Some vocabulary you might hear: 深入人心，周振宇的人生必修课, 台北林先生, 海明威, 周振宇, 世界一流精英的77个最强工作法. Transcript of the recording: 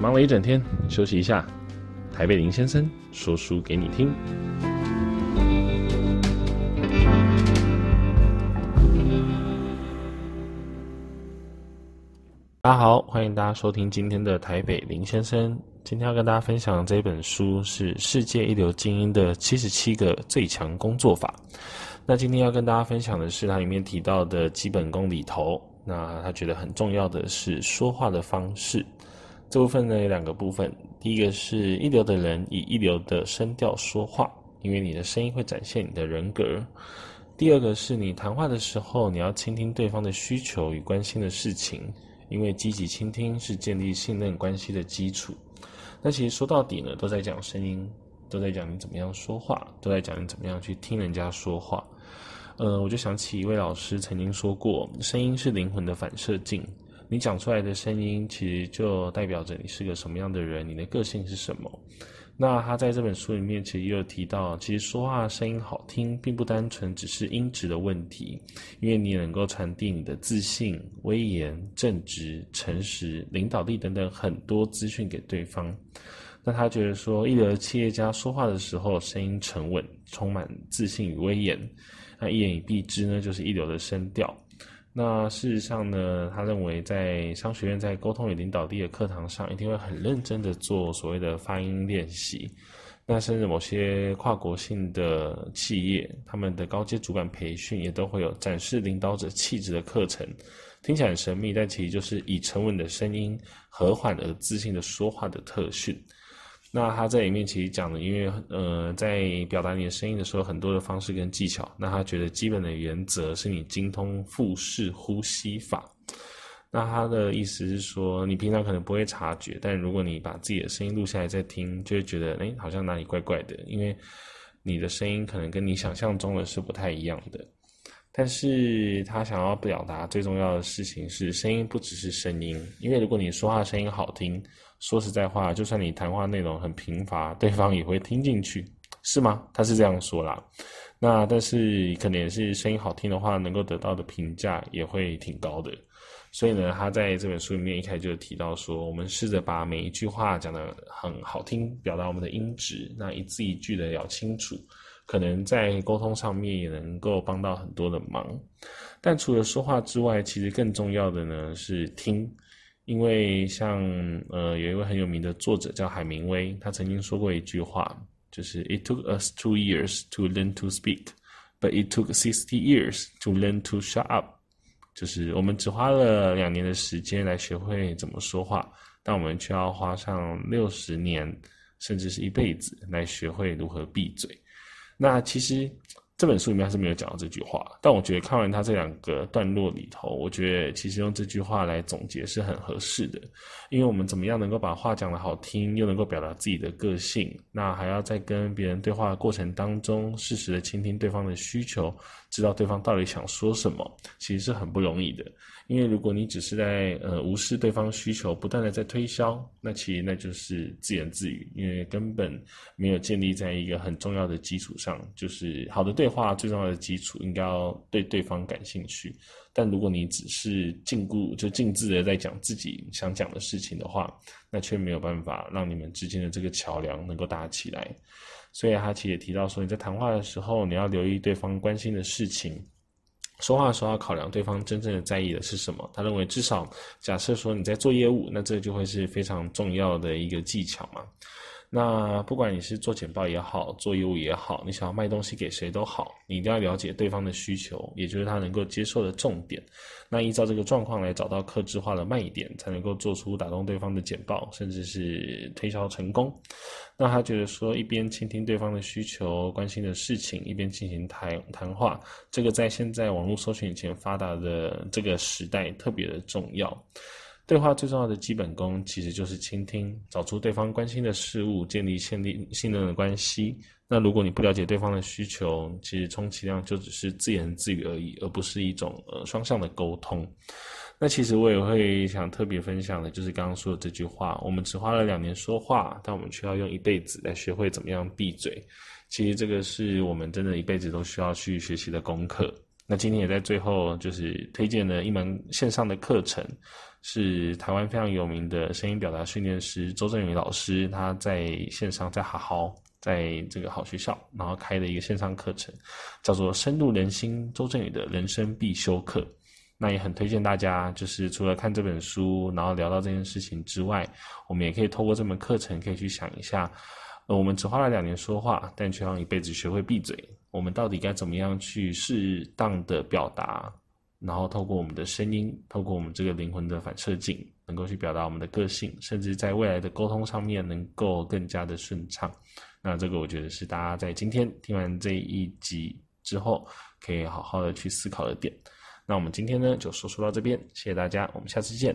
忙了一整天，休息一下。台北林先生说书给你听。大家好，欢迎大家收听今天的台北林先生。今天要跟大家分享的这本书是《世界一流精英的77个最强工作法》。那今天要跟大家分享的是它里面提到的基本功里头，那他觉得很重要的是说话的方式。这部分呢有两个部分，第一个是一流的人以一流的声调说话，因为你的声音会展现你的人格。第二个是你谈话的时候，你要倾听对方的需求与关心的事情，因为积极倾听是建立信任关系的基础。那其实说到底呢，都在讲声音，都在讲你怎么样说话，都在讲你怎么样去听人家说话。我就想起一位老师曾经说过，声音是灵魂的反射镜，你讲出来的声音其实就代表着你是个什么样的人，你的个性是什么。那他在这本书里面其实也有提到，其实说话声音好听并不单纯只是音质的问题，因为你能够传递你的自信、威严、正直、诚实、领导力等等很多资讯给对方。那他觉得说，一流企业家说话的时候声音沉稳，充满自信与威严，那一言以蔽之呢，就是一流的声调。那事实上呢，他认为在商学院在沟通与领导力的课堂上，一定会很认真的做所谓的发音练习。那甚至某些跨国性的企业，他们的高阶主管培训也都会有展示领导者气质的课程。听起来很神秘，但其实就是以沉稳的声音、和缓而自信的说话的特训。那他在里面其实讲的，因为在表达你的声音的时候，很多的方式跟技巧。那他觉得基本的原则是你精通腹式呼吸法。那他的意思是说，你平常可能不会察觉，但如果你把自己的声音录下来再听，就会觉得好像哪里怪怪的，因为你的声音可能跟你想象中的是不太一样的。但是他想要表达最重要的事情是，声音不只是声音，因为如果你说话声音好听，说实在话，就算你谈话内容很贫乏，对方也会听进去，是吗？他是这样说啦。那但是可能也是声音好听的话，能够得到的评价也会挺高的。所以呢，他在这本书里面一开始就提到说，我们试着把每一句话讲得很好听，表达我们的音质，那一字一句的要清楚，可能在沟通上面也能够帮到很多的忙。但除了说话之外，其实更重要的呢是听。因为像有一位很有名的作者叫海明威，他曾经说过一句话，就是 It took us 2 years to learn to speak, but it took 60 years to learn to shut up。 就是我们只花了2年的时间来学会怎么说话，但我们却要花上60年甚至是一辈子来学会如何闭嘴。那其实这本书里面还是没有讲到这句话，但我觉得看完他这两个段落里头，我觉得其实用这句话来总结是很合适的。因为我们怎么样能够把话讲得好听，又能够表达自己的个性，那还要在跟别人对话的过程当中适时的倾听对方的需求，知道对方到底想说什么，其实是很不容易的。因为如果你只是在无视对方需求，不断的在推销，那其实那就是自言自语，因为根本没有建立在一个很重要的基础上。就是好的对话最重要的基础应该要对对方感兴趣，但如果你只是禁字的在讲自己想讲的事情的话，那却没有办法让你们之间的这个桥梁能够搭起来。所以他其实也提到说，你在谈话的时候，你要留意对方关心的事情，说话的时候要考量对方真正的在意的是什么。他认为至少假设说你在做业务，那这就会是非常重要的一个技巧嘛。那不管你是做简报也好，做业务也好，你想要卖东西给谁都好，你一定要了解对方的需求，也就是他能够接受的重点，那依照这个状况来找到客制化的卖点，才能够做出打动对方的简报，甚至是推销成功。那他觉得说，一边倾听对方的需求、关心的事情，一边进行谈话，这个在现在网络搜寻以前发达的这个时代特别的重要。对话最重要的基本功其实就是倾听，找出对方关心的事物，建立信任的关系。那如果你不了解对方的需求，其实充其量就只是自言自语而已，而不是一种双向的沟通。那其实我也会想特别分享的就是刚刚说的这句话，我们只花了2年说话，但我们却要用一辈子来学会怎么样闭嘴。其实这个是我们真的一辈子都需要去学习的功课。那今天也在最后就是推荐了一门线上的课程，是台湾非常有名的声音表达训练师周振宇老师，他在线上在好在这个好学校，然后开了一个线上课程，叫做深入人心，周振宇的人生必修课。那也很推荐大家，就是除了看这本书，然后聊到这件事情之外，我们也可以透过这门课程，可以去想一下，我们只花了2年说话，但却让一辈子学会闭嘴。我们到底该怎么样去适当的表达，然后透过我们的声音，透过我们这个灵魂的反射镜，能够去表达我们的个性，甚至在未来的沟通上面能够更加的顺畅。那这个我觉得是大家在今天听完这一集之后，可以好好的去思考的点。那我们今天呢就说到这边，谢谢大家，我们下次见。